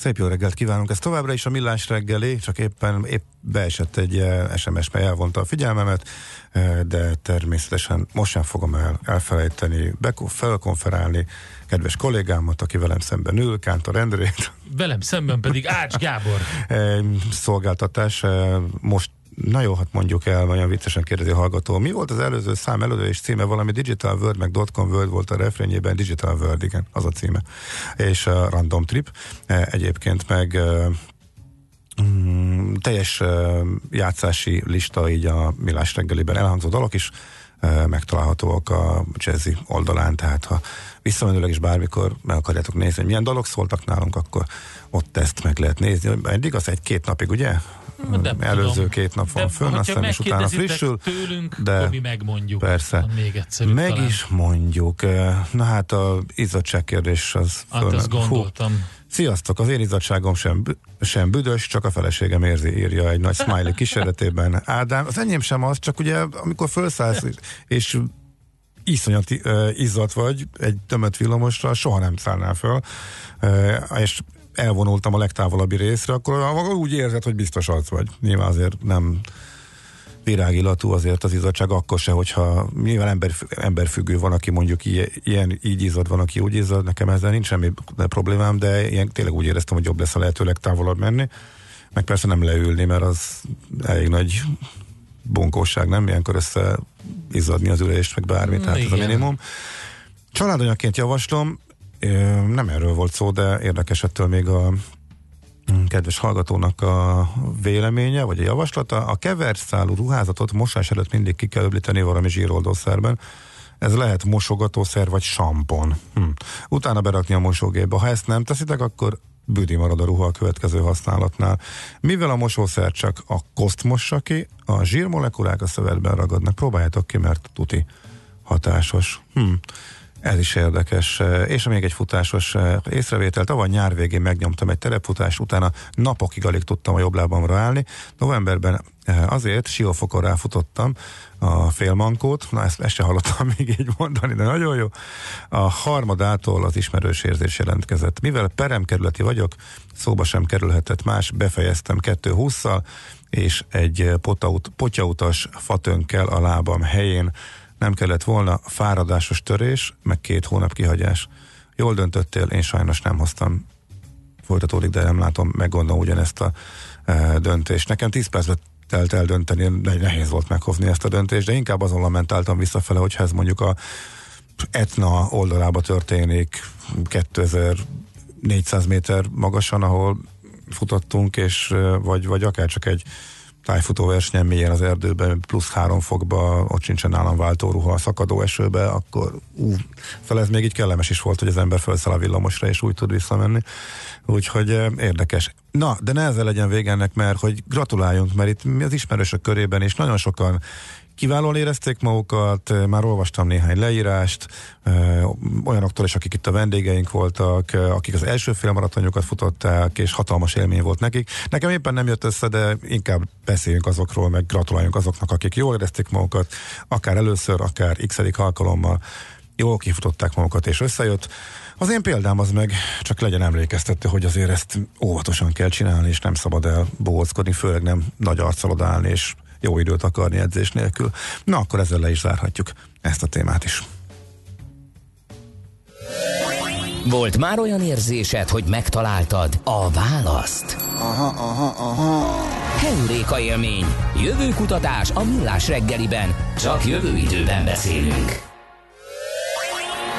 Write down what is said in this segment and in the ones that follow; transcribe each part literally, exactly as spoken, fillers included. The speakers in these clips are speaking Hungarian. Szép jó reggelt kívánunk, ez továbbra is a Millás reggeli, csak éppen épp beesett egy es em es, mely elvonta a figyelmemet, de természetesen most sem fogom el, elfelejteni, felkonferálni kedves kollégámat, aki velem szemben ül, Kántor Endrét. Velem szemben pedig Ács Gábor. Szolgáltatás most. Na jó, hát mondjuk el, nagyon viccesen kérdezi a hallgató. Mi volt az előző szám elődő és címe? Valami Digital World, meg dot com World volt a refrényében. Digital World, igen, az a címe. És a Random Trip. Egyébként meg mm, teljes játszási lista így a Millás reggeliben elhangzó dalok is megtalálhatóak a Jazzy oldalán, tehát ha visszamenőleg is bármikor meg akarjátok nézni, hogy milyen dalok szóltak nálunk, akkor ott ezt meg lehet nézni. Eddig az egy-két napig, ugye? De előző tudom. Két nap van fönn, aztán és utána frissül. Tőlünk, de megmondjuk. Persze. Még meg talán. Is mondjuk. Na hát a izzadság kérdés az... Hát ezt gondoltam. Hú. Sziasztok, az én izzadságom sem, sem büdös, csak a feleségem érzi, írja egy nagy smiley kísérletében. Ádám, az enyém sem az, csak ugye amikor felszállsz és iszonyat izzadt vagy egy tömött villamosra, soha nem szállnál föl. És elvonultam a legtávolabbi részre, akkor úgy érzed, hogy biztos az vagy. Nyilván azért nem virágillatú azért az izzadság, akkor se, hogyha nyilván ember, emberfüggő van, aki mondjuk ilyen így izzad, van, aki úgy izzad, nekem ezzel nincs semmi problémám, de ilyen, tényleg úgy éreztem, hogy jobb lesz a lehető legtávolabb menni, meg persze nem leülni, mert az elég nagy bunkóság, nem? Ilyenkor össze izzadni az ülést, meg bármit, hát ez a minimum. Családonyaként javaslom, nem erről volt szó, de érdekes ettől még a kedves hallgatónak a véleménye, vagy a javaslata. A keverszálú ruházatot mosás előtt mindig ki kell öblíteni valami zsíroldószerben. Ez lehet mosogatószer, vagy sampon. Hm. Utána berakni a mosógépbe. Ha ezt nem teszitek, akkor büdi marad a ruha a következő használatnál. Mivel a mosószer csak a koszt mossa ki, a zsírmolekulák a szövetben ragadnak. Próbáljátok ki, mert tuti hatásos. Hm. Ez is érdekes. És még egy futásos észrevétel. Tavaly nyár végén megnyomtam egy terepfutást, utána napokig alig tudtam a jobb lábamra állni. Novemberben azért Siófokon ráfutottam a félmankót. Na ezt, ezt se hallottam még így mondani, de nagyon jó. A harmadától az ismerős érzés jelentkezett. Mivel peremkerületi vagyok, szóba sem kerülhetett más, befejeztem kettő hússzal, és egy potaut, potyautas fatönkkel a lábam helyén. Nem kellett volna fáradásos törés, meg két hónap kihagyás. Jól döntöttél, én sajnos nem hoztam. Folytatódik, de nem látom, meggondolom ugyanezt a e, döntést. Nekem tíz percbe telt el dönteni, nehéz volt meghozni ezt a döntést, de inkább azon lamentáltam visszafele, hogyha ez mondjuk a Etna oldalába történik kétezer-négyszáz méter magasan, ahol futottunk, és, vagy, vagy akár csak egy tájfutóversenyen mélyen az erdőben, plusz három fokba, ott sincsen nálam váltóruha a szakadó esőbe, akkor ú, szóval ez még így kellemes is volt, hogy az ember felszáll a villamosra, és úgy tud visszamenni. Úgyhogy érdekes. Na, de ne ezzel legyen vége ennek, mert hogy gratuláljunk, mert itt mi az ismerősök körében is nagyon sokan kiválóan érezték magukat, már olvastam néhány leírást, olyanoktól is, akik itt a vendégeink voltak, akik az első félmaratonjukat futották, és hatalmas élmény volt nekik. Nekem éppen nem jött össze, de inkább beszéljünk azokról, meg gratuláljunk azoknak, akik jól érezték magukat, akár először, akár x alkalommal jól kifutották magukat, és összejött. Az én példám az meg csak legyen emlékeztető, hogy azért ezt óvatosan kell csinálni, és nem szabad elbohóckodni, főleg nem nagy arccal odállni, és jó időt akarni edzés nélkül. Na, akkor ezzel le is zárhatjuk ezt a témát is. Volt már olyan érzésed, hogy megtaláltad a választ? Aha, aha, aha. Heuréka élmény. Jövő kutatás a Millás reggeliben. Csak jövő időben beszélünk.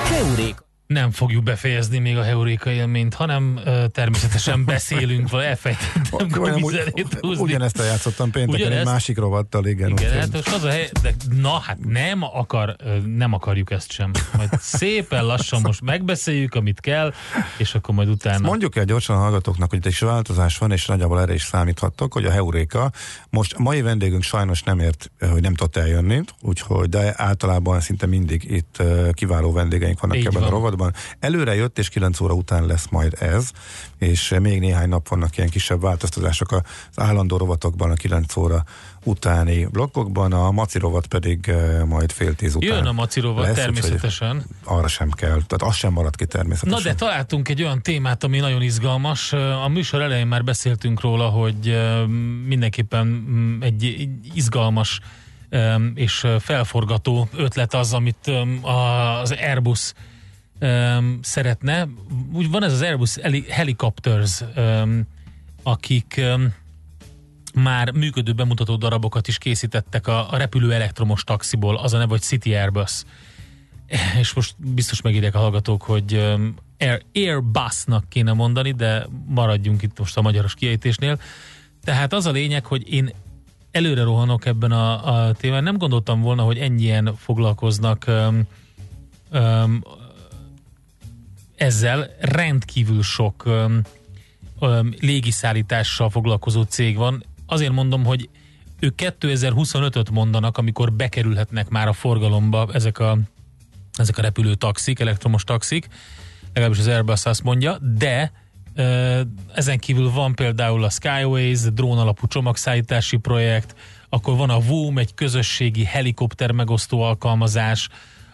Heuréka. Nem fogjuk befejezni még a heuréka élményt, hanem uh, természetesen beszélünk, vagy elfejtettem gomizerét húzni. Ugyanezt eljátszottam pénteken, ugyanezt? Egy másik rovattal, igen. Igen, hát most az a hely, de na hát nem, akar, nem akarjuk ezt sem. Majd szépen lassan most megbeszéljük, amit kell, és akkor majd utána... Ezt mondjuk el gyorsan a hallgatóknak, hogy itt is változás van, és nagyjából erre is számíthattok, hogy a heuréka, most a mai vendégünk sajnos nem ért, hogy nem tudott eljönni, úgyhogy, de általában szinte mindig itt kiváló vendégeink vannak így ebben van. A rovatban. Előre jött, és kilenc óra után lesz majd ez, és még néhány nap vannak ilyen kisebb változtatások az állandó rovatokban, a kilenc óra utáni blokkokban, a maci rovat pedig majd fél tíz után. Jön a maci rovat, lesz, természetesen. Arra sem kell, tehát az sem marad ki természetesen. Na de találtunk egy olyan témát, ami nagyon izgalmas. A műsor elején már beszéltünk róla, hogy mindenképpen egy izgalmas és felforgató ötlet az, amit az Airbus Um, szeretne. Úgy van ez az Airbus Helicopters, um, akik um, már működő bemutató darabokat is készítettek a, a repülő elektromos taxiból, az a neve, vagy City Airbus. És most biztos megírják a hallgatók, hogy um, Air, Airbusnak kéne mondani, de maradjunk itt most a magyaros kiejtésnél. Tehát az a lényeg, hogy én előre rohanok ebben a, a témán. Nem gondoltam volna, hogy ennyien foglalkoznak um, um, ezzel. Rendkívül sok öm, öm, légiszállítással foglalkozó cég van. Azért mondom, hogy ők kétezer-huszonötöt mondanak, amikor bekerülhetnek már a forgalomba ezek a, ezek a repülő taxik, elektromos taxik, legalábbis az Airbus azt mondja, de ö, ezen kívül van például a Skyways, drón alapú csomagszállítási projekt, akkor van a Voom, egy közösségi helikopter megosztó alkalmazás,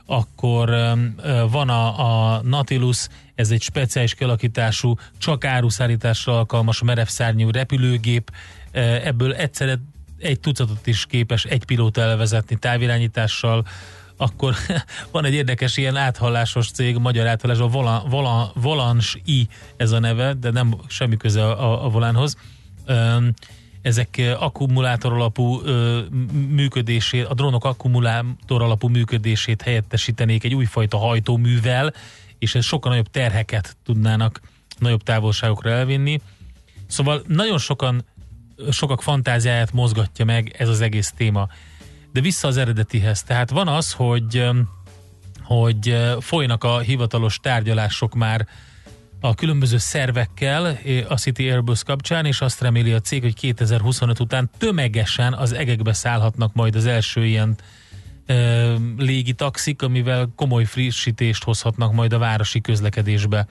akkor um, van a, a Natilus, ez egy speciális kialakítású, csak áruszállításra alkalmas merevszárnyú repülőgép, ebből egyszerre egy tucatot is képes egy pilóta elvezetni távirányítással, akkor van egy érdekes ilyen áthallásos cég, magyar áthallás, a Volan, Volan, Volans I, ez a neve, de nem semmi köze a, a Volánhoz. Um, ezek akkumulátor alapú ö, működését, a drónok akkumulátor alapú működését helyettesítenék egy újfajta hajtóművel, és ez sokkal nagyobb terheket tudnának nagyobb távolságokra elvinni. Szóval nagyon sokan, sokak fantáziáját mozgatja meg ez az egész téma. De vissza az eredetihez. Tehát van az, hogy, hogy folynak a hivatalos tárgyalások már a különböző szervekkel a City Airbus kapcsán, és azt reméli a cég, hogy kétezer-huszonöt után tömegesen az egekbe szállhatnak majd az első ilyen ö, légitaxik, amivel komoly frissítést hozhatnak majd a városi közlekedésbe.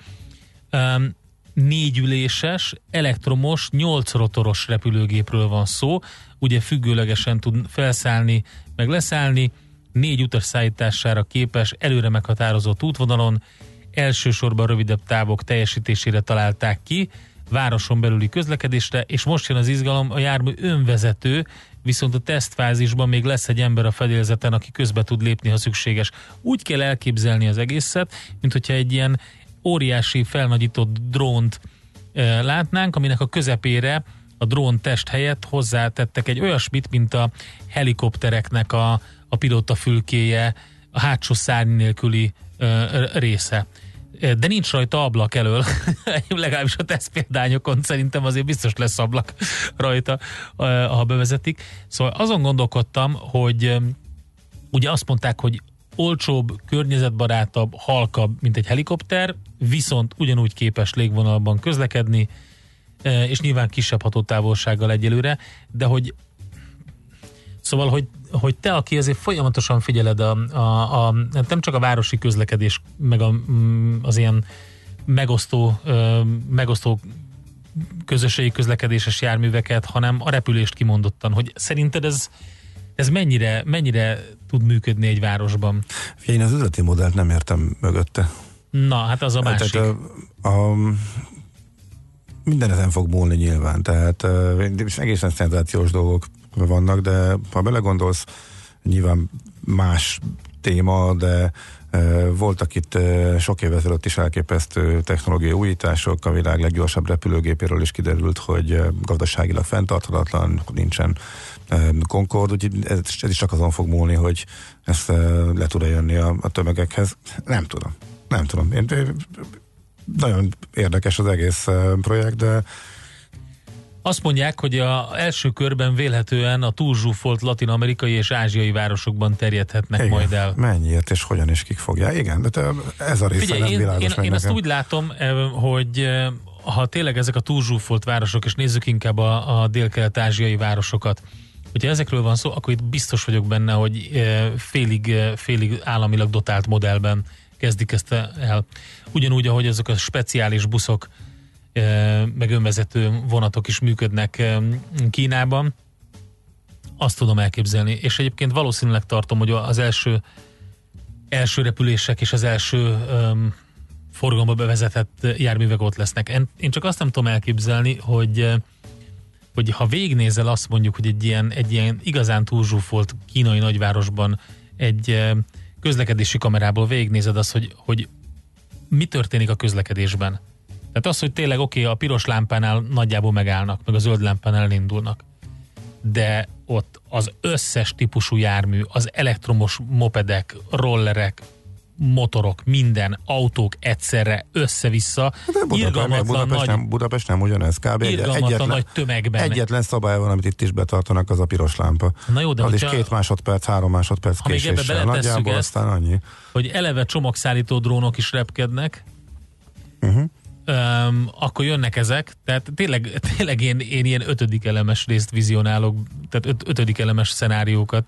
Um, négyüléses, elektromos, nyolcrotoros repülőgépről van szó, ugye függőlegesen tud felszállni, meg leszállni, négy utas szállítására képes, előre meghatározott útvonalon, elsősorban rövidebb távok teljesítésére találták ki, városon belüli közlekedésre, és most jön az izgalom, a jármű önvezető, viszont a tesztfázisban még lesz egy ember a fedélzeten, aki közbe tud lépni, ha szükséges. Úgy kell elképzelni az egészet, mint hogyha egy ilyen óriási felnagyított drónt e, látnánk, aminek a közepére a drón test helyett hozzátettek egy olyasmit, mint a helikoptereknek a, a pilótafülkéje, a hátsó szárny nélküli e, része. De nincs rajta ablak elől, legalábbis a tesztpéldányokon szerintem azért biztos lesz ablak rajta, ha bevezetik. Szóval azon gondolkodtam, hogy ugye azt mondták, hogy olcsóbb, környezetbarátabb, halkabb, mint egy helikopter, viszont ugyanúgy képes légvonalban közlekedni, és nyilván kisebb hatótávolsággal egyelőre, de hogy szóval, hogy, hogy te, aki azért folyamatosan figyeled a, a, a, nem csak a városi közlekedés, meg a, az ilyen megosztó, ö, megosztó közösségi közlekedéses járműveket, hanem a repülést kimondottan, hogy szerinted ez, ez mennyire, mennyire tud működni egy városban? Én az üzleti modellt nem értem mögötte. Na, hát az a másik. Tehát a, a... minden ezen fog múlni nyilván, tehát egészen szenzációs dolgok vannak, de ha belegondolsz, nyilván más téma, de e, voltak itt e, sok évvel ezelőtt is elképesztő technológiai újítások, a világ leggyorsabb repülőgépéről is kiderült, hogy e, gazdaságilag fenntarthatatlan, nincsen e, Concord, úgyhogy ez, ez is csak azon fog múlni, hogy ezt e, le tud-e jönni a, a tömegekhez. Nem tudom. nem tudom, én, nagyon érdekes az egész projekt, de azt mondják, hogy az első körben vélhetően a túlzsúfolt latin-amerikai és ázsiai városokban terjedhetnek igen, majd el. Mennyiért és hogyan is kik fogják. Igen, de te ez a része nem világos. Én, én, én azt úgy látom, hogy ha tényleg ezek a túlzsúfolt városok, és nézzük inkább a, a dél-kelet-ázsiai városokat, hogyha ezekről van szó, akkor itt biztos vagyok benne, hogy félig, félig államilag dotált modellben kezdik ezt el. Ugyanúgy, ahogy ezek a speciális buszok meg önvezető vonatok is működnek Kínában, azt tudom elképzelni, és egyébként valószínűleg tartom, hogy az első első repülések és az első um, forgalomba bevezetett járművek ott lesznek. Én csak azt nem tudom elképzelni, hogy, hogy ha végignézel azt mondjuk, hogy egy ilyen, egy ilyen igazán túlzsúfolt kínai nagyvárosban egy közlekedési kamerából végignézed azt, hogy, hogy mi történik a közlekedésben. Tehát az, hogy tényleg oké, okay, a piros lámpánál nagyjából megállnak, meg a zöld lámpánál elindulnak. De ott az összes típusú jármű, az elektromos mopedek, rollerek, motorok, minden, autók egyszerre össze-vissza. De Budapest, Budapest, nagy, nem, Budapest nem ugyanez, kb. Egyetlen, nagy tömegben. Egyetlen szabály van, amit itt is betartanak, az a piros lámpa. Na jó, de az is a, két másodperc, három másodperc késéssel. Nagyjából ezt, aztán annyi. Hogy eleve csomagszállító drónok is repkednek, uh-huh. Öm, akkor jönnek ezek, tehát tényleg, tényleg én, én ilyen ötödik elemes részt vizionálok, tehát öt, ötödik elemes szenáriókat,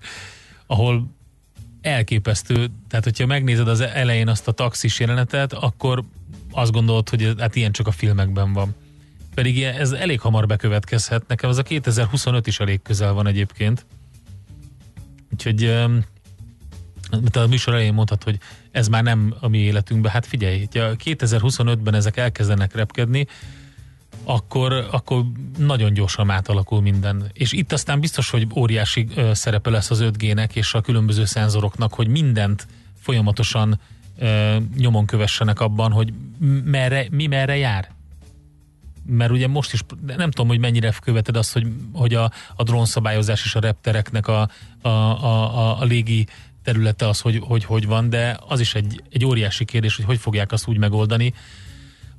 ahol elképesztő, tehát hogyha megnézed az elején azt a taxis jelenetet, akkor azt gondolod, hogy hát ilyen csak a filmekben van. Pedig ilyen, ez elég hamar bekövetkezhet, nekem az a kétezer-huszonöt is elég közel van egyébként. Úgyhogy öm, a műsor elején mondhat, hogy ez már nem a mi életünkben. Hát figyelj, hogyha kétezer-huszonötben ezek elkezdenek repkedni, akkor, akkor nagyon gyorsan átalakul minden. És itt aztán biztos, hogy óriási szerepe lesz az öt G-nek és a különböző szenzoroknak, hogy mindent folyamatosan nyomon kövessenek abban, hogy merre, mi merre jár. Mert ugye most is, nem tudom, hogy mennyire követed azt, hogy, hogy a, a drónszabályozás és a reptereknek a, a, a, a, a légi területe az, hogy, hogy hogy van, de az is egy, egy óriási kérdés, hogy hogy fogják azt úgy megoldani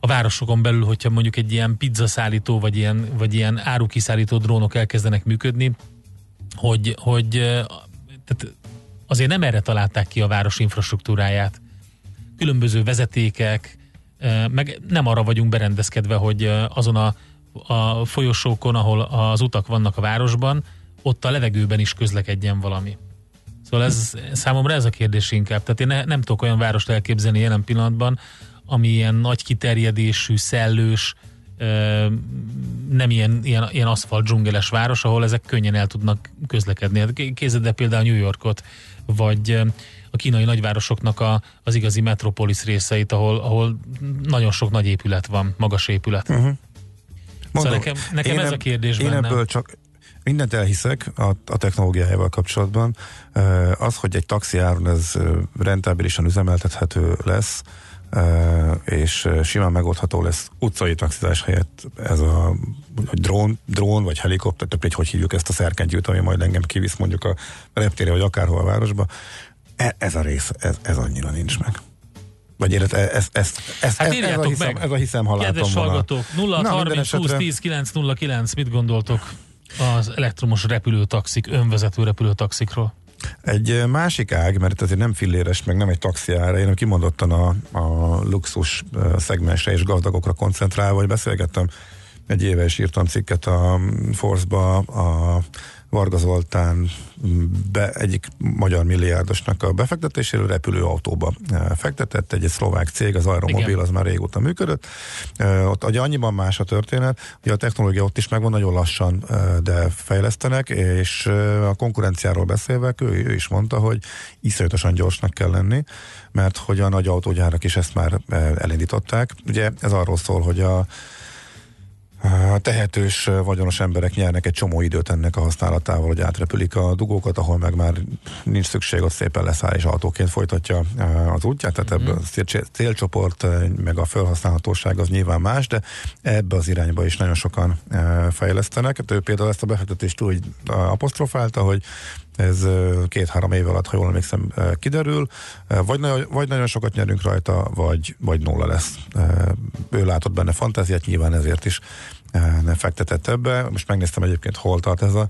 a városokon belül, hogyha mondjuk egy ilyen pizzaszállító, vagy ilyen, vagy ilyen árukiszállító drónok elkezdenek működni, hogy, hogy tehát azért nem erre találták ki a város infrastruktúráját. Különböző vezetékek, meg nem arra vagyunk berendezkedve, hogy azon a, a folyosókon, ahol az utak vannak a városban, ott a levegőben is közlekedjen valami. Szóval ez, számomra ez a kérdés inkább. Tehát én ne, nem tudok olyan várost elképzelni jelen pillanatban, ami ilyen nagy kiterjedésű, szellős, ö, nem ilyen, ilyen, ilyen aszfalt dzsungeles város, ahol ezek könnyen el tudnak közlekedni. Hát képzeld például New Yorkot, vagy a kínai nagyvárosoknak a, az igazi metropolis részeit, ahol, ahol nagyon sok nagy épület van, magas épület. Uh-huh. Mondom, szóval nekem, nekem ez eb- a kérdés én benne. Ebből csak mindent elhiszek a, a technológiájával kapcsolatban. Az, hogy egy taxi áron ez rentábilisan üzemeltethető lesz, és simán megoldható lesz utcai taxizás helyett ez a drón, drón vagy helikopter, több, hogy hívjuk ezt a szerkentyűt, ami majd engem kivisz mondjuk a reptére, vagy akárhol a városba. Ez a rész, ez, ez annyira nincs meg. Vagy élet, ez, ez, ez, hát ez, ez a hiszem, meg. Ez a hiszem, ha látom. Kedves hallgatók, nulla harminc húsz tíz kilenc nulla kilenc, mit gondoltok az elektromos repülőtaxik, önvezető repülőtaxikról? Egy másik ág, mert azért nem filléres, meg nem egy taxi ára, én kimondottan a, a luxus szegmensre és gazdagokra koncentrálva, hogy beszélgettem egy éve, és írtam cikket a Force-ba, a Varga Zoltán be, egyik magyar milliárdosnak a befektetéséről repülőautóba fektetett, egy szlovák cég, az AeroMobil, igen, az már régóta működött. Ott annyiban más a történet, hogy a technológia ott is megvan, nagyon lassan, de fejlesztenek, és a konkurenciáról beszélve, ő, ő is mondta, hogy iszonyatosan gyorsnak kell lenni, mert hogy a nagy autógyárak is ezt már elindították. Ugye ez arról szól, hogy a A tehetős, vagyonos emberek nyernek egy csomó időt ennek a használatával, hogy átrepülik a dugókat, ahol meg már nincs szükség, ott szépen leszáll és autóként folytatja az útját, tehát mm-hmm. ebből a célcsoport, meg a felhasználhatóság az nyilván más, de ebbe az irányba is nagyon sokan fejlesztenek. Ő például ezt a befektetést úgy apostrofálta, hogy ez két-három év alatt, ha jól emlékszem, kiderül, vagy nagyon, vagy nagyon sokat nyerünk rajta, vagy, vagy nulla lesz. Ő látott benne fantáziát, nyilván ezért is nem fektetett ebbe. Most megnéztem egyébként, hol tart ez a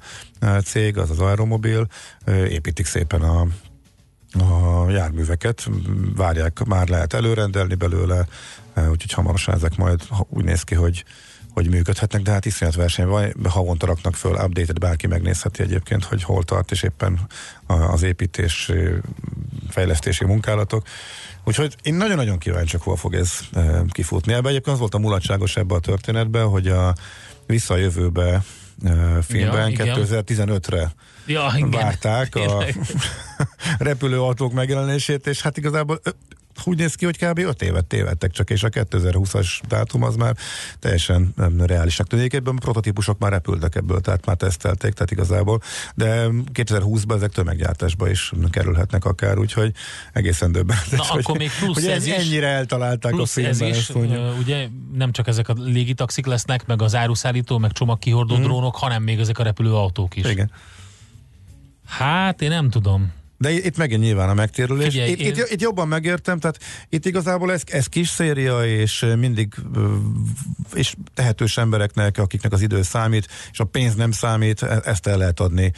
cég, az az AeroMobil, építik szépen a a járműveket, várják, már lehet előrendelni belőle, úgyhogy hamarosan ezek majd úgy néz ki, hogy, hogy működhetnek, de hát iszonyat verseny van, havonta raknak föl update-et, bárki megnézheti egyébként, hogy hol tart, és éppen az építés, fejlesztési munkálatok. Úgyhogy én nagyon-nagyon kíváncsiak, hol fog ez kifutni. Ebben egyébként az volt a mulatságos ebben a történetben, hogy a visszajövőbe filmben ja, kétezer-tizenötre ja, várták a repülőautók megjelenését, és hát igazából úgy néz ki, hogy kb. öt évet tévedtek csak, és a kétezer-húszas dátum az már teljesen reálisnak tűnik. Ebben a prototípusok már repültek ebből, tehát már tesztelték, tehát igazából, de kétezer-húszban ezek tömeggyártásba is kerülhetnek akár, úgyhogy egészen döbbenetes. Na, hogy, akkor még plusz hogy ez, ez is, ennyire eltalálták a filmben. Is, ezt, ugye nem csak ezek a légitaxik lesznek, meg az áruszállító, meg csomagkihordó hmm. drónok, hanem még ezek a repülőautók is. Igen. Hát én nem tudom. De itt megint nyilván a megtérülés. Figyelj, itt, én... itt, itt jobban megértem, tehát itt igazából ez, ez kis széria, és mindig és tehetős embereknek, akiknek az idő számít, és a pénz nem számít, ezt el lehet adni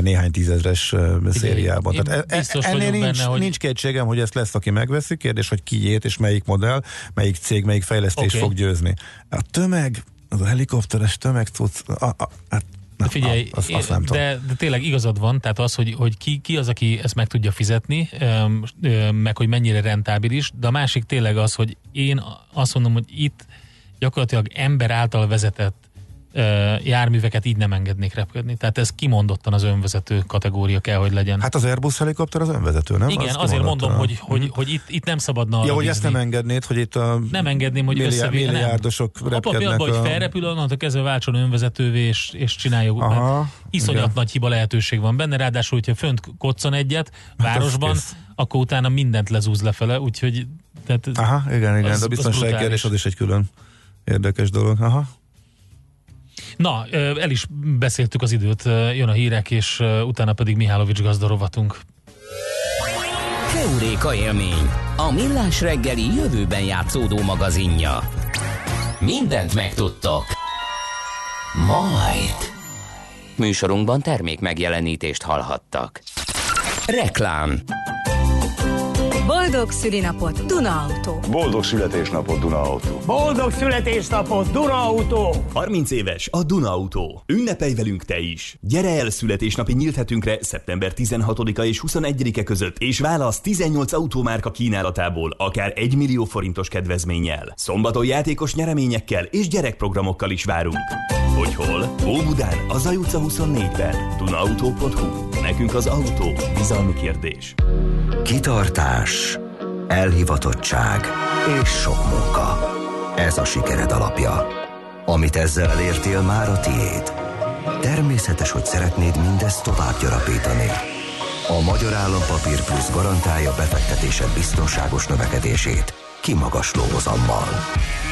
néhány tízezres szériában. Én tehát én e, ennél nincs, benne, hogy... nincs kétségem, hogy ezt lesz, aki megveszi, kérdés, hogy kiét, és melyik modell, melyik cég, melyik fejlesztés okay. fog győzni. A tömeg, az a helikopteres tömeg, hát Na, figyelj, az, az de, de tényleg igazad van, tehát az, hogy, hogy ki, ki az, aki ezt meg tudja fizetni, meg hogy mennyire rentábilis, de a másik tényleg az, hogy én azt mondom, hogy itt gyakorlatilag ember által vezetett járműveket így nem engednék repülni. Tehát ez kimondottan az önvezető kategória kell, hogy legyen. Hát az Airbus helikopter az önvezető, nem? Igen, az azért mondom, hogy, hogy, hogy itt, itt nem szabadna arra ja, hogy ezt nem engednéd, hogy itt a nem engedném, hogy milliárd, milliárdosok nem. repkednek. Abba, a... hogy felrepül, onnantól kezdve váltson önvezetővé, és, és csináljuk. Aha, iszonyat igen. nagy hiba lehetőség van benne, ráadásul, hogyha fönt koccan egyet városban, hát akkor utána mindent lezúz lefele, úgyhogy... Tehát aha, igen, igen, az, de a biztonságkérdés az is egy külön érdekes dolog. Aha. Na, el is beszéltük az időt, jön a hírek, és utána pedig Mihálovics gazda rovatunk. Heuréka élmény, a Millás reggeli jövőben játszódó magazinja. Mindent megtudtok. Majd. Műsorunkban termék megjelenítést hallhattak. Reklám. Boldog szülinapot, Duna Autó! Boldog születésnapot, Duna Autó! Boldog születésnapot, Duna Autó! harminc éves a Duna Autó. Ünnepelj velünk te is! Gyere el születésnapi nyílthetünkre szeptember tizenhatodika és huszonegyedike között, és válasz tizennyolc autómárka kínálatából, akár egy millió forintos kedvezménnyel. Szombaton játékos nyereményekkel és gyerekprogramokkal is várunk. Hogy hol? Óbudán, a Zaj utca huszonnégyben. duna autó pont hu. Nekünk az autó. Bizalmi kérdés. Kitartás, elhivatottság és sok munka. Ez a sikered alapja. Amit ezzel elértél, már a tiéd. Természetes, hogy szeretnéd mindezt tovább gyarapítani. A Magyar Állampapír Plusz garantálja befektetésed biztonságos növekedését kimagasló hozammal.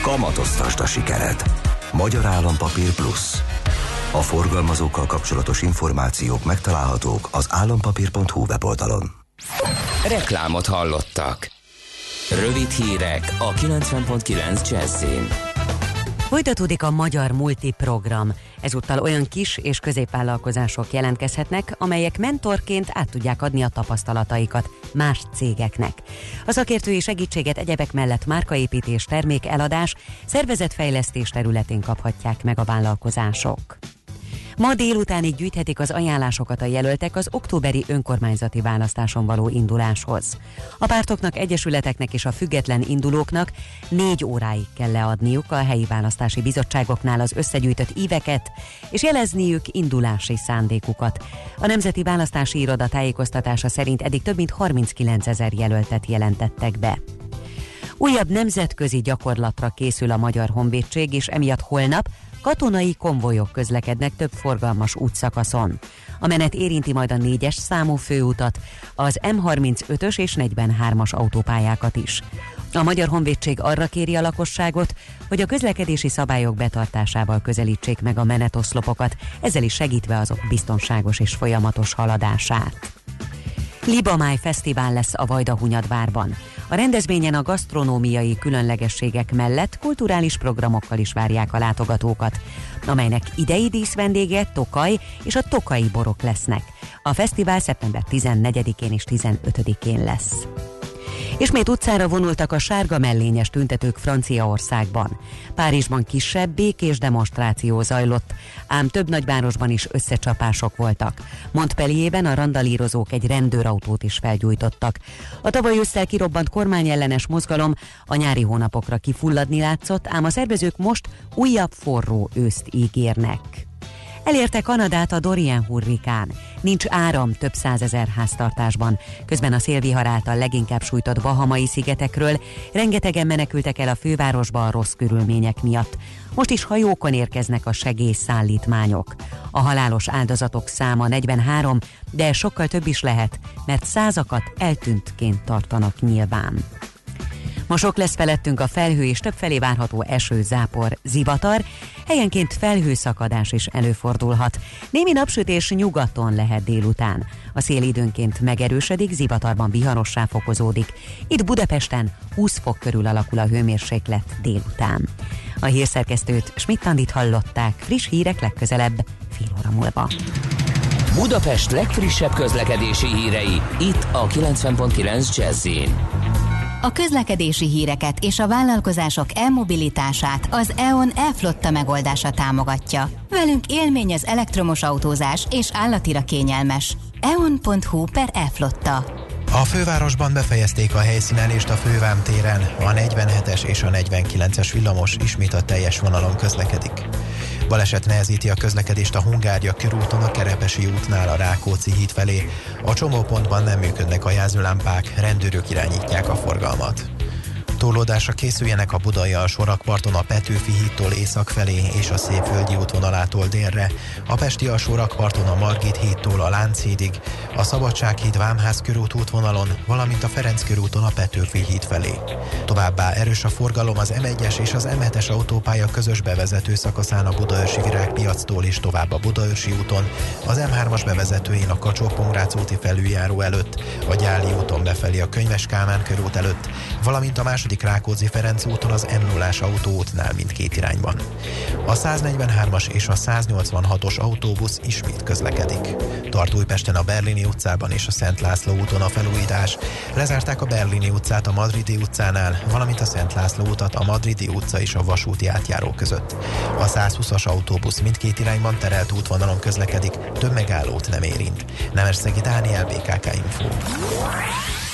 Kamatoztasd a sikered. Magyar Állampapír Plusz. A forgalmazókkal kapcsolatos információk megtalálhatók az állampapír pont hu weboldalon. Reklámot hallottak. Rövid hírek a kilencven egész kilenc Jazzin. Folytatódik a Magyar Multi program. Ezúttal olyan kis és középvállalkozások jelentkezhetnek, amelyek mentorként át tudják adni a tapasztalataikat más cégeknek. A szakértői segítséget egyebek mellett márkaépítés, termékeladás, szervezetfejlesztés területén kaphatják meg a vállalkozások. Ma délutánig gyűjthetik az ajánlásokat a jelöltek az októberi önkormányzati választáson való induláshoz. A pártoknak, egyesületeknek és a független indulóknak négy óráig kell leadniuk a helyi választási bizottságoknál az összegyűjtött íveket, és jelezniük indulási szándékukat. A Nemzeti Választási Iroda tájékoztatása szerint eddig több mint harminckilencezer jelöltet jelentettek be. Újabb nemzetközi gyakorlatra készül a Magyar Honvédség, és emiatt holnap katonai konvojok közlekednek több forgalmas útszakaszon. A menet érinti majd a négyes számú főutat, az M harmincötös és negyvenhármas autópályákat is. A Magyar Honvédség arra kéri a lakosságot, hogy a közlekedési szabályok betartásával közelítsék meg a menetoszlopokat, ezzel is segítve azok biztonságos és folyamatos haladását. Libamáj fesztivál lesz a Vajdahunyadvárban. A rendezvényen a gasztronómiai különlegességek mellett kulturális programokkal is várják a látogatókat, amelynek idei díszvendége Tokaj és a tokaji borok lesznek. A fesztivál szeptember tizennegyedikén és tizenötödikén lesz. Ismét utcára vonultak a sárga mellényes tüntetők Franciaországban. Párizsban kisebb, békés demonstráció zajlott, ám több nagyvárosban is összecsapások voltak. Montpellierben a randalírozók egy rendőrautót is felgyújtottak. A tavaly ősszel kirobbant kormányellenes mozgalom a nyári hónapokra kifulladni látszott, ám a szervezők most újabb forró őszt ígérnek. Elérte Kanadát a Dorian hurrikán. Nincs áram több százezer háztartásban. Közben a szélvihar által leginkább sújtott bahamai szigetekről rengetegen menekültek el a fővárosba a rossz körülmények miatt. Most is hajókon érkeznek a segélyszállítmányok. A halálos áldozatok száma negyvenhárom, de sokkal több is lehet, mert százakat eltűntként tartanak nyilván. Ma sok lesz felettünk a felhő és többfelé várható eső, zápor, zivatar, helyenként felhőszakadás is előfordulhat. Némi napsütés nyugaton lehet délután. A szél időnként megerősödik, zivatarban viharossá fokozódik. Itt Budapesten húsz fok körül alakul a hőmérséklet délután. A hírszerkesztőt, Schmidt-Andit hallották, friss hírek legközelebb fél óra múlva. Budapest legfrissebb közlekedési hírei, itt a kilencven egész kilenc Jazz-in. A közlekedési híreket és a vállalkozások e-mobilitását az e on e-flotta megoldása támogatja. Velünk élmény az elektromos autózás és állatira kényelmes. e on pont hu per e-flotta. A fővárosban befejezték a helyszínelést a Fővám téren. A negyvenhetes és a negyvenkilences villamos ismét a teljes vonalon közlekedik. Baleset nehezíti a közlekedést a Hungária körúton a Kerepesi útnál a Rákóczi híd felé. A csomópontban nem működnek a jelzőlámpák, rendőrök irányítják a forgalmat. Tólódásra készüljenek a budai alsórakparton a Petőfi hídtól észak felé és a Szépvölgyi útvonalától délre, a pesti alsórakparton a Margit hídtól a Lánchídig, a Szabadsághíd Vámház körút útvonalon, valamint a Ferenc körúton a Petőfi híd felé. Továbbá erős a forgalom az M egyes és az M hetes autópálya közös bevezető szakaszán a Budaörsi Virágpiactól és tovább a Budaörsi úton, az M hármas bevezetőjén a Kacsó-Pongrác úti felüljáró előtt, a Gyáli úton befelé a Könyves Kálmán körút előtt, valamint a második Rákóczi Ferenc úton az M nullás autóútnál mindkét irányban. A száznegyvenhármas és a száznyolcvanhatos autóbusz ismét közlekedik. Tart Újpesten a Berlini utcában és a Szent László úton a felújítás. Lezárták a Berlini utcát a Madridi utcánál, valamint a Szent László utat a Madridi utca és a vasúti átjáró között. A százhúszas autóbusz mindkét irányban terelt útvonalon közlekedik, több megállót nem érint. Nemesszegy Dániel, bé ká ká Info.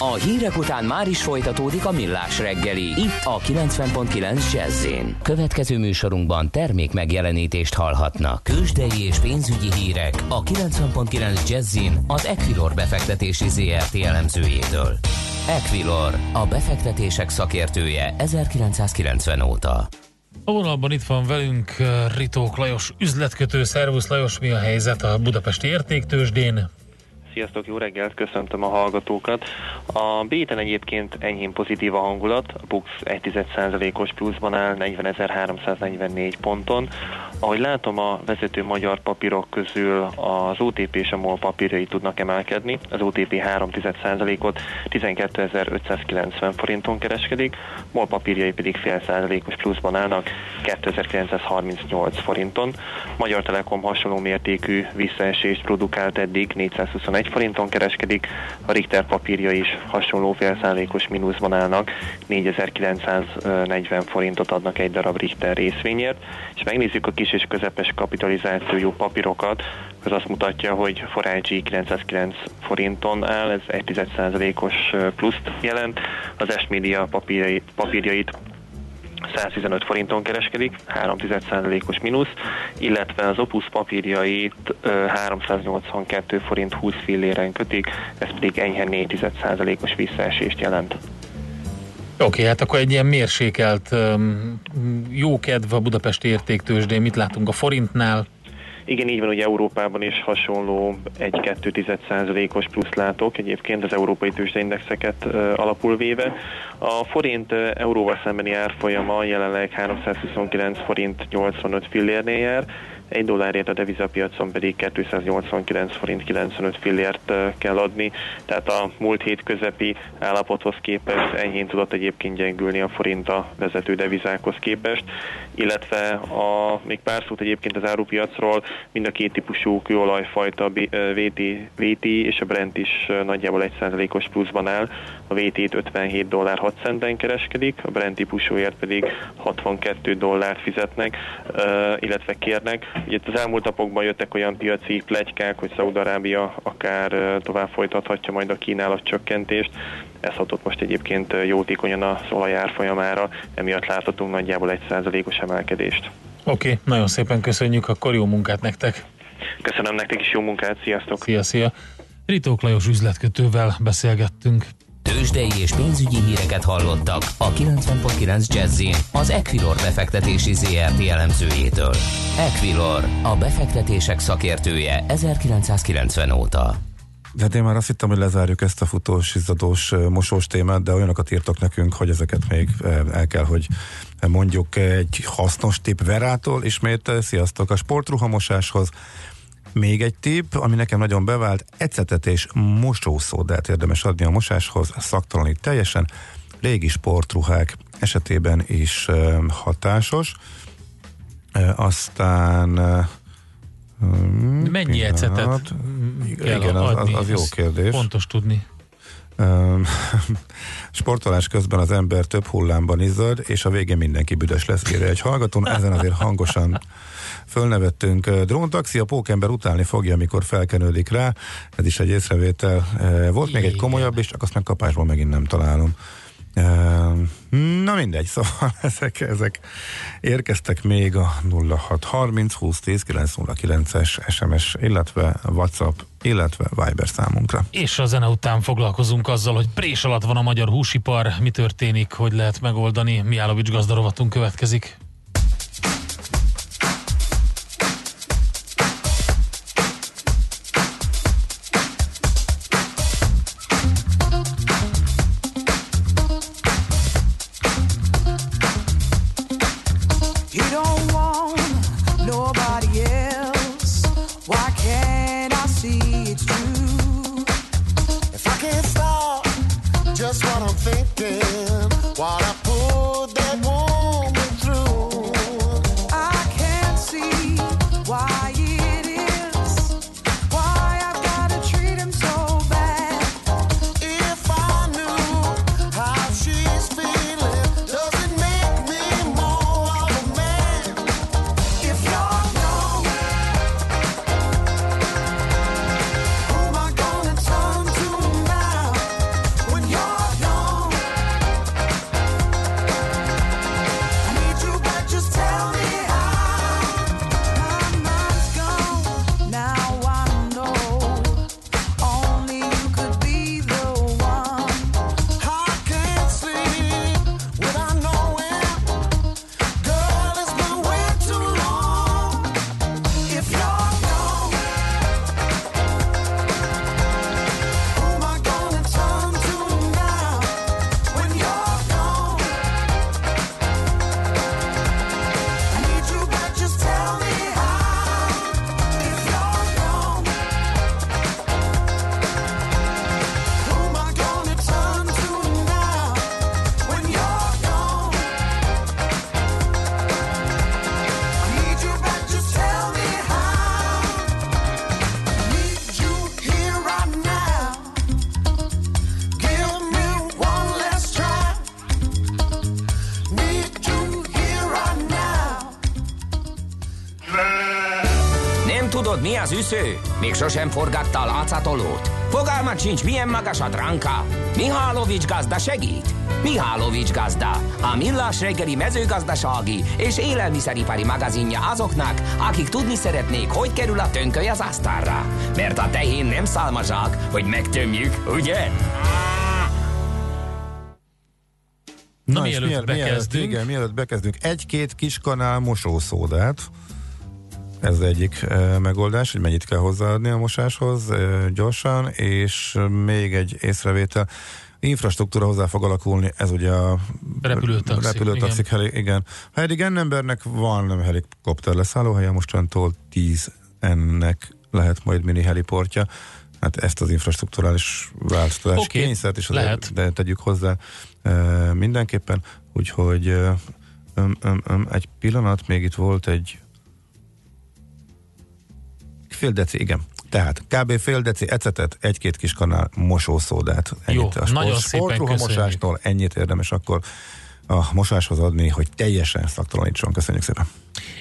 A hírek után már is folytatódik a Millás reggeli, itt a kilencven egész kilenc Jazz-én. Következő műsorunkban termék megjelenítést hallhatnak. Tőzsdei és pénzügyi hírek a kilencven egész kilenc Jazz-én az Equilor befektetési zé er té elemzőjétől. Equilor, a befektetések szakértője ezerkilencszázkilencven óta. A vonalban itt van velünk Ritók Lajos üzletkötő. Szervusz Lajos, mi a helyzet a budapesti értéktőzsdén? Sziasztok, jó reggelt, köszöntöm a hallgatókat. A béten egyébként enyhén pozitív a hangulat, a BUX egy százalékos pluszban áll negyvenezer-háromszáznegyvennégy ponton. Ahogy látom, a vezető magyar papírok közül az o té pé és a MOL papírjai tudnak emelkedni. Az o té pé három százalékot tizenkétezer-ötszázkilencven forinton kereskedik, MOL papírjai pedig fél százalékos pluszban állnak kétezer-kilencszázharmincnyolc forinton. Magyar Telekom hasonló mértékű visszaesést produkált eddig, négyszázhuszonegy egy forinton kereskedik, a Richter papírja is hasonló félszázalékos mínuszban állnak, négyezer-kilencszáznegyven forintot adnak egy darab Richter részvényért, és megnézzük a kis és közepes kapitalizációjú papírokat, az azt mutatja, hogy Forage kilencszázkilenc forinton áll, ez egy százalékos pluszt jelent, az S-média papírjai, papírjait száztizenöt forinton kereskedik, három százalékos mínusz, illetve az Opus papírjait háromszáznyolcvankettő forint húsz filléren kötik, ez pedig enyhe négy százalékos visszaesést jelent. Oké, hát akkor egy ilyen mérsékelt jókedv a budapesti értéktőzsdén. Mit látunk a forintnál? Igen, így van, hogy Európában is hasonló egy-kettő százalékos plusz látok, egyébként az európai tőzsdeindexeket alapul véve. A forint euróval szembeni árfolyama jelenleg háromszázhuszonkilenc forint nyolcvanöt fillérnél jár, egy dollárért a devizapiacon pedig kétszáznyolcvankilenc forint kilencvenöt fillért kell adni, tehát a múlt hét közepi állapothoz képest enyhén tudott egyébként gyengülni a forint a vezető devizákhoz képest, illetve a, még pár szót egyébként az árupiacról, mind a két típusú kőolajfajta, a vé té és a Brent is nagyjából egy százalékos pluszban áll, a vé té-t ötvenhét dollár hat centen kereskedik, a Brent típusúért pedig hatvankét dollárt fizetnek, illetve kérnek. Itt az elmúlt napokban jöttek olyan piaci pletykák, hogy Szaúd-Arábia akár tovább folytathatja majd a kínálat csökkentést. Ez hatott most egyébként jótékonyan az olajárfolyamára, emiatt láthatunk nagyjából egy százalékos emelkedést. Oké, okay, nagyon szépen köszönjük, akkor jó munkát nektek! Köszönöm nektek is, jó munkát, sziasztok! Szia, szia! Ritók Lajos üzletkötővel beszélgettünk. Tőzsdei és pénzügyi híreket hallottak a kilencven egész kilenc Jazzin az Equilor befektetési zé er té elemzőjétől. Equilor, a befektetések szakértője ezerkilencszázkilencven óta. De én már azt hittem, hogy lezárjuk ezt a futós, izzadós, mosós témát, de olyanokat írtok nekünk, hogy ezeket még el kell, hogy mondjuk. Egy hasznos tipp Verától ismét, sziasztok, a sportruhamosáshoz még egy tipp, ami nekem nagyon bevált, ecetet és mosószódát érdemes adni a mosáshoz, szaktalanít teljesen, régi sportruhák esetében is e, hatásos. E, aztán e, mennyi pillanat, ecetet kell igen, adni? Az, az jó kérdés. Fontos tudni. Sportolás közben az ember több hullámban izzad, és a végén mindenki büdös lesz, írja egy hallgatón. Ezen azért hangosan fölnevettünk. Dróntaxi, a pókember utálni fogja, amikor felkenődik rá. Ez is egy észrevétel. Volt igen. Még egy komolyabb, és csak azt meg kapásból megint nem találom. Na mindegy, szóval ezek, ezek érkeztek még a nulla hat harminc húsz tíz kilenc nulla kilences es em es, illetve WhatsApp, illetve Viber számunkra. És a zene után foglalkozunk azzal, hogy prés alatt van a magyar húsipar, mi történik, hogy lehet megoldani. Mihálovics gazdarovatunk következik. Az üsző? Még sosem forgattal látszatolót? Fogalmat sincs, milyen magas a dránka? Mihálovics gazda segít? Mihálovics gazda, a millás reggeli mezőgazdasági és élelmiszeripari magazinja azoknak, akik tudni szeretnék, hogy kerül a tönköly az asztalra. Mert a tehén nem szálmazsák, hogy megtömjük, ugye? Na, mielőtt, mielőtt bekezdünk. Mielőtt, igen, mielőtt bekezdünk. Egy-két kis kanál mosószódát. Ez az egyik e, megoldás, hogy mennyit kell hozzáadni a mosáshoz e, gyorsan, és még egy észrevétel. Infrastruktúra hozzá fog alakulni, ez ugye a repülőtaxik. repülőtaxik igen. Heli, igen. Ha eddig en embernek van nem helikopter leszállóhelye, mostantól tíz ennek lehet majd mini heliportja. Hát ezt az infrastruktúrális változtatás okay, kényszert is lehet. De tegyük hozzá e, mindenképpen. Úgyhogy e, öm, öm, öm, egy pillanat, még itt volt egy fél deci, igen. Tehát kb. Fél deci ecetet, egy-két kis kanál mosószódát. Ennyit. Jó, a sport, nagyon szépen köszönjük. Mosástól ennyit érdemes akkor a mosáshoz adni, hogy teljesen szaktalanítson. Köszönjük szépen.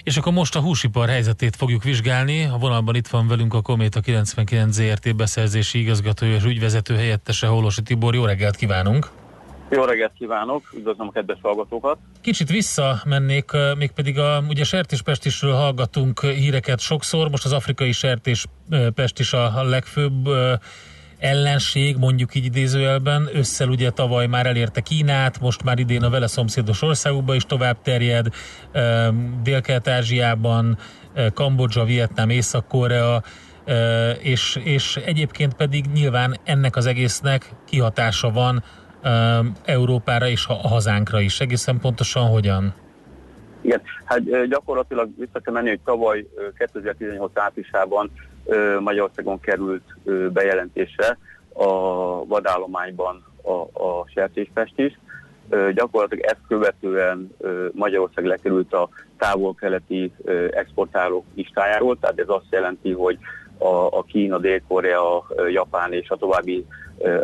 És akkor most a húsipar helyzetét fogjuk vizsgálni. A vonalban itt van velünk a Kométa kilencvenkilenc Zrt. Beszerzési igazgatója és ügyvezető helyettese, Hollósi Tibor. Jó reggelt kívánunk! Jó reggelt kívánok, üdvözlöm a kedves hallgatókat. Kicsit visszamennék, mégpedig a ugye sertéspestisről hallgatunk híreket sokszor, most az afrikai sertéspest is a legfőbb ellenség, mondjuk így idézőjelben. Ősszel ugye tavaly már elérte Kínát, most már idén a vele szomszédos országokba is tovább terjed, Délkelet-Ázsiában, Kambodzsa, Vietnám, Észak-Korea, és, és egyébként pedig nyilván ennek az egésznek kihatása van Európára és a hazánkra is. Egészen pontosan hogyan? Igen, hát gyakorlatilag vissza kell menni, hogy tavaly kétezer-tizennyolc áprilisában Magyarországon került bejelentése a vadállományban a, a sertéspest is. Gyakorlatilag ezt követően Magyarország lekerült a távol-keleti exportálók listájáról, tehát ez azt jelenti, hogy a, a Kína, Dél-Korea, Japán és a további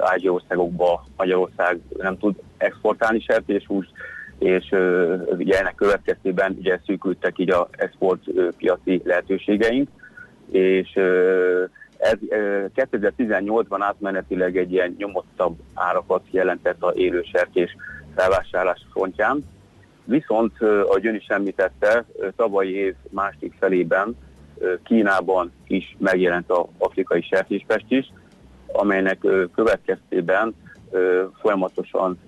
ázsiai országokba Magyarország nem tud exportálni sertéshúst, és uh, ugye ennek következtében ugye szűkültek így az exportpiaci uh, lehetőségeink, és uh, ez uh, kétezer-tizennyolcban átmenetileg egy ilyen nyomottabb árakat jelentett a élő sertés felvásárlás frontján, viszont uh, ahogy ön is említette, uh, tavalyi év második felében uh, Kínában is megjelent az afrikai sertéspest is, amelynek következtében folyamatosan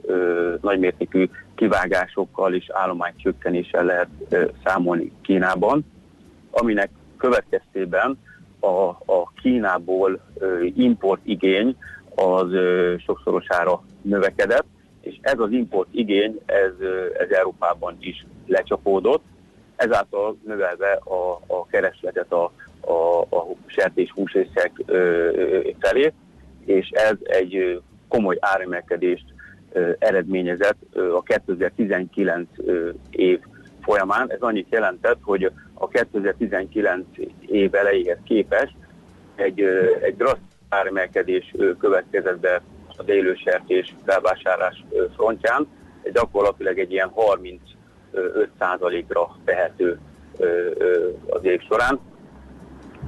nagymértékű kivágásokkal és állománycsökkenéssel lehet számolni Kínában, aminek következtében a, a Kínából importigény az sokszorosára növekedett, és ez az importigény ez, ez Európában is lecsapódott, ezáltal növelve a, a keresletet a, a, a sertéshúsészek felé, és ez egy komoly áremelkedést eredményezett a kétezer-tizenkilenc év folyamán. Ez annyit jelentett, hogy a kétezer-tizenkilenc év elejéhez képest egy, egy drasztikus áremelkedés következett be a délősertés felvásárlás frontján, gyakorlatilag egy ilyen harmincöt százalékra tehető az év során.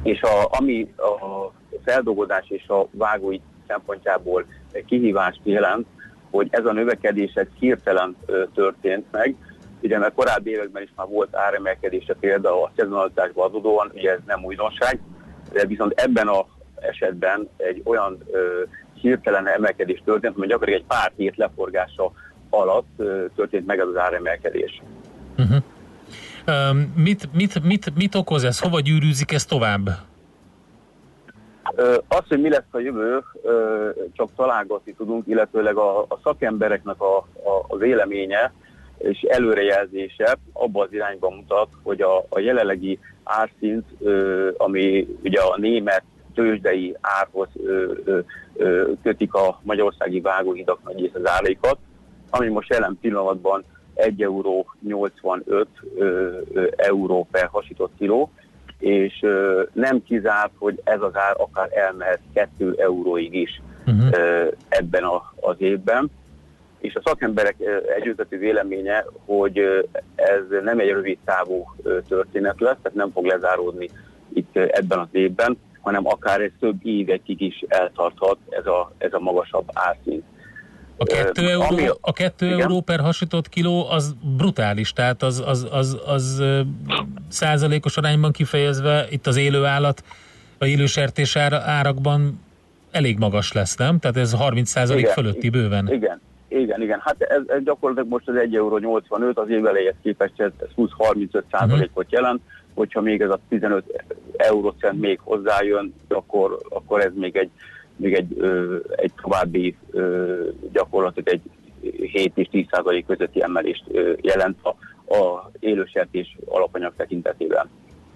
És a, ami a feldolgozás és a vágói szempontjából kihívást jelent, hogy ez a növekedés ez hirtelen ö, történt meg. Ugye mert korábbi években is már volt áremelkedése például a szezonalitásba adódóan, ugye ez nem újdonság, de viszont ebben az esetben egy olyan ö, hirtelen emelkedés történt, hogy gyakorlatilag egy pár hét leforgása alatt ö, történt meg ez az áremelkedés. Uh-huh. Um, mit, mit, mit, mit okoz ez? Hova gyűrűzik ez tovább? Az, hogy mi lesz a jövő, csak találgatni tudunk, illetőleg a, a szakembereknek a, a, a véleménye és előrejelzése abba az irányba mutat, hogy a, a jelenlegi árszint, ami ugye a német tőzsdei árhoz kötik a magyarországi vágóhidak nagy része az áraikat, ami most jelen pillanatban egy euró nyolcvanöt euró per hasított kiló, és ö, nem kizárt, hogy ez az ár akár elmehet két euróig is uh-huh. ö, ebben a, az évben. És a szakemberek együttető véleménye, hogy ö, ez nem egy rövid távú ö, történet lesz, tehát nem fog lezáródni itt ö, ebben az évben, hanem akár egy több évekig is eltarthat ez a, ez a magasabb árszint. A kettő, euró, ami, a kettő euró per hasított kiló az brutális, tehát az, az, az, az, az százalékos arányban kifejezve itt az élő állat, a élő sertés árakban elég magas lesz, nem? Tehát ez harminc százalék fölötti bőven. Igen, Igen, igen. Hát ez, ez gyakorlatilag most az egy euró nyolcvanöt az év elejéhez képest ez húsz-harmincöt százalékot jelent, hogyha még ez a tizenöt eurocent még hozzájön, akkor, akkor ez még egy, még egy, ö, egy további ö, gyakorlatilag egy hét és tíz százalék közötti emelést ö, jelent a, a élősertés alapanyag tekintetében.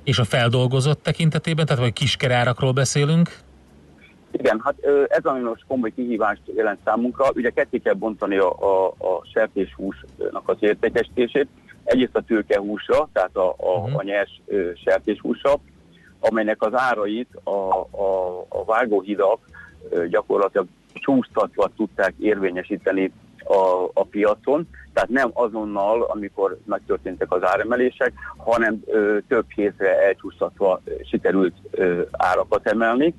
És a feldolgozott tekintetében, tehát vagy kiskerárakról beszélünk? Igen, hát ez ami most komoly kihívást jelent számunkra. Ugye ketté kell bontani a, a, a sertéshúsnak az értékesítését. Egyrészt a tőkehúsra, tehát a, a, a nyers sertéshúsra, amelynek az árait a, a, a vágóhidak gyakorlatilag csúsztatva tudták érvényesíteni a, a piacon. Tehát nem azonnal, amikor megtörténtek az áremelések, hanem ö, több hétre elcsúsztatva sikerült ö, árakat emelni.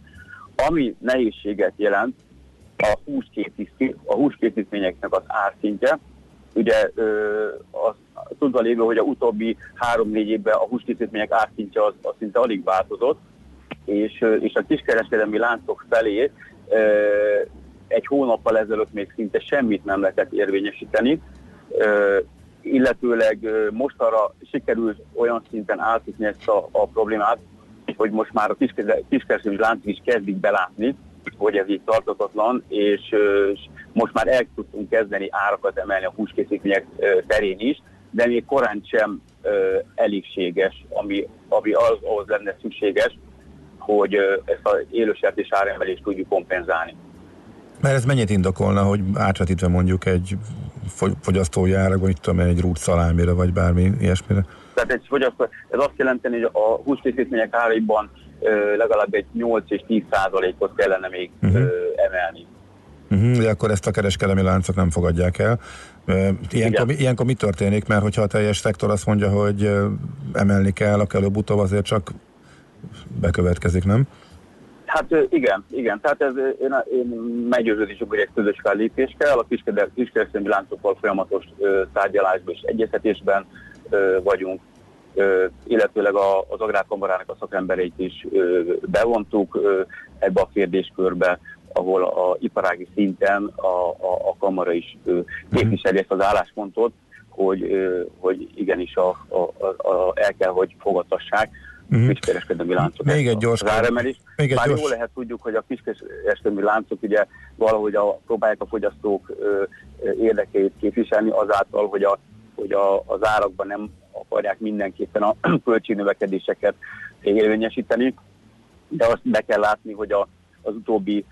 Ami nehézséget jelent, a húskészítményeknek a húskészítményeknek az árszintje. Ugye ö, az, tudva lévő, hogy a utóbbi három-négy évben a húskészítmények árszintje az, az szinte alig változott, és, és a kiskereskedelmi láncok felé ö, egy hónappal ezelőtt még szinte semmit nem lehetett érvényesíteni, ö, illetőleg ö, mostanra sikerült olyan szinten átütni ezt a, a problémát, hogy most már a kiskereskedelmi láncok is kezdik belátni, hogy ez így tartozatlan, és ö, most már el tudtunk kezdeni árakat emelni a húskészítmények ö, terén is, de még korán sem ö, elégséges, ami, ami az, ahhoz lenne szükséges, hogy ö, ezt az élősertés áremelést tudjuk kompenzálni. Mert ez mennyit indokolna, hogy átvetítve mondjuk egy fogyasztói áragon, itt tudom, egy rút szalámire, vagy bármi ilyesmire? Tehát egy fogyasztó, ez azt jelenteni, hogy a húskészítmények áraiban legalább egy nyolc és tíz százalékot kellene még uh-huh. emelni. Uh-huh, de akkor ezt a kereskedelmi láncok nem fogadják el. Ilyenkor, ilyenkor mi történik? Mert hogyha a teljes szektor azt mondja, hogy emelni kell, akkor előbb-utóbb azért csak bekövetkezik, nem? Hát igen, igen. Tehát ez, én, én meggyőződésük, hogy egy közös fellépés kell, a kiskereskedelmi láncokkal folyamatos ö, tárgyalásban és egyeztetésben ö, vagyunk, ö, illetőleg a, az agrárkamarának a szakembereit is ö, bevontuk ö, ebbe a kérdéskörbe, ahol a iparági szinten a, a, a kamara is ö, képviseli ezt az álláspontot, hogy, ö, hogy igenis a, a, a, a, el kell, hogy fogadtassák. Uh-huh. Kiskereskedelmi láncok. Még egy gyors. Áremelés. Még egy Bár gyors. Jól lehet, tudjuk, hogy a kiskereskedelmi láncok ugye valahogy a, próbálják a fogyasztók ö, érdekeit képviselni azáltal, hogy, a, hogy a, az árakban nem akarják mindenképpen a költségnövekedéseket érvényesíteni, de azt be kell látni, hogy a, az utóbbi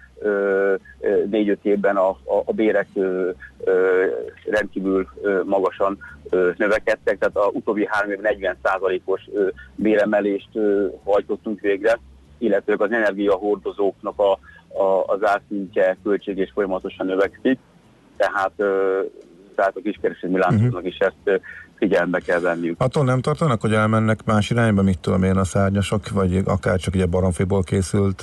négy-öt évben a, a, a bérek ö, ö, rendkívül ö, magasan ö, növekedtek, tehát az utóbbi három évben negyven százalékos ö, béremelést ö, hajtottunk végre, illetve az energiahordozóknak a, a, az árszintje költség és folyamatosan növekszik, tehát, ö, tehát a kiskereskedelmi láncoknak is ezt ö, figyelme kell venniük. Attól nem tartanak, hogy elmennek más irányba, mit tudom én, a szárnyasok, vagy akár csak ugye baromfiból készült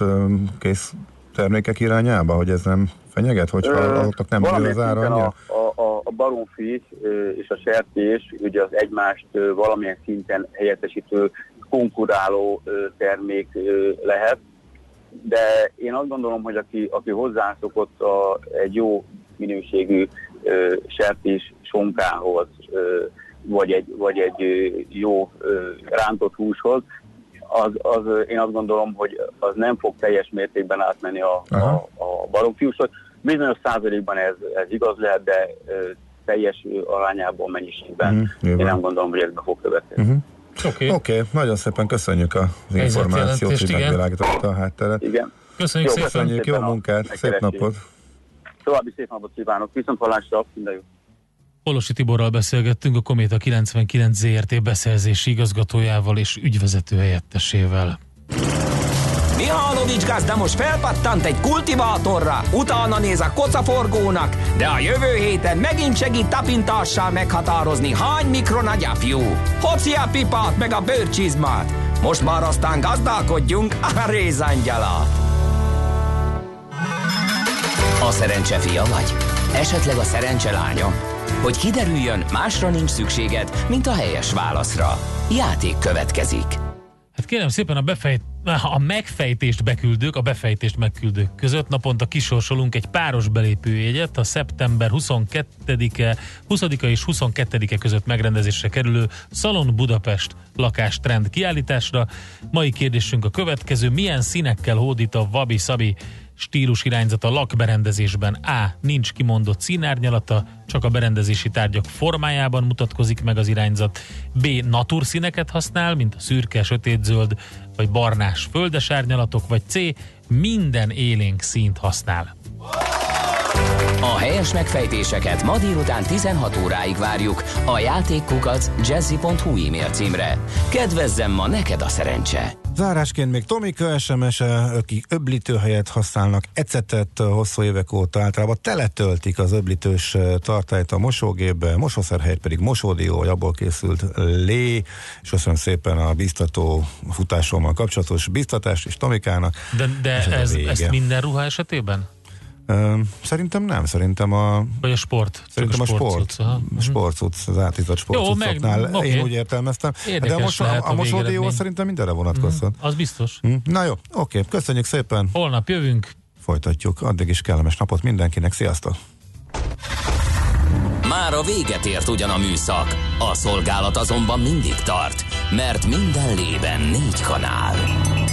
kész termékek irányába, hogy ez nem fenyeget, hogyha azoknak nem jön az ára annyira? A, a, a baromfi és a sertés ugye az egymást valamilyen szinten helyettesítő, konkuráló termék lehet, de én azt gondolom, hogy aki, aki hozzászokott a, egy jó minőségű sertés sonkához, vagy egy, vagy egy jó rántott húshoz, Az, az, én azt gondolom, hogy az nem fog teljes mértékben átmenni a, a, a baromfiúsot. Bizonyos százalékban ez, ez igaz lehet, de ö, teljes arányában, mennyiségben uh-huh, én nem gondolom, hogy ez be fog követni. Uh-huh. Oké, okay. okay, nagyon szépen köszönjük az információt, hogy megvilágította a hátteret. Igen. Köszönjük, jó, szépen. Köszönjük, jó munkát, szép napot! További szép napot kívánok, viszont hallásra, minden jó! Hollósi Tiborral beszélgettünk, a Kométa kilencvenkilenc Zrt. Beszerzési igazgatójával és ügyvezető helyettesével. Mihálovics gazda most felpattant egy kultivátorra, utána néz a kocaforgónak, de a jövő héten megint segít tapintással meghatározni, hány mikron agyafjú. Hoci a pipát meg a bőrcsizmát, most már aztán gazdálkodjunk a rézangyalát. A szerencse fia vagy? Esetleg a szerencse lánya? Hogy kiderüljön, másra nincs szükséged, mint a helyes válaszra. Játék következik. Hát kérem szépen, a befejt a megfejtést beküldők, a befejtést megküldők között naponta kisorsolunk egy páros belépőjegyet a szeptember huszonkettedike, huszadika és huszonkettedike között megrendezésre kerülő Szalon Budapest lakástrend kiállításra. Mai kérdésünk a következő: milyen színekkel hódít a Wabi-Sabi stílus irányzata a lakberendezésben? A. Nincs kimondott színárnyalata, csak a berendezési tárgyak formájában mutatkozik meg az irányzat. B. Naturszíneket használ, mint a szürke, sötétzöld vagy barnás földes árnyalatok, vagy C. Minden élénk színt használ. A helyes megfejtéseket ma délután tizenhat óráig várjuk a játékkukac jazzy pont hu e-mail címre. Kedvezzem ma neked a szerencse! Zárásként még Tomika es em es-e, aki öblítő helyett használnak ecetet, hosszú évek óta általában teletöltik az öblítős tartályt a mosógépbe, mosószerhelyt pedig mosódió, vagy abból készült lé, és köszönöm szépen a biztató futásommal kapcsolatos biztatást is Tomikának. De, de ez ez, ezt minden ruha esetében? Szerintem nem, szerintem a... Vagy a sport. Szerintem a sport. A sportcucc, az átított sportcuccoknál. Okay. Én úgy értelmeztem. Érdekes. De a, mos- a, a mosódió szerintem mindenre vonatkozhat. Mm, az biztos. Mm. Na jó, oké, okay. Köszönjük szépen. Holnap jövünk. Folytatjuk, addig is kellemes napot mindenkinek. Sziasztok! Már a véget ért ugyan a műszak. A szolgálat azonban mindig tart, mert minden lében négy kanál.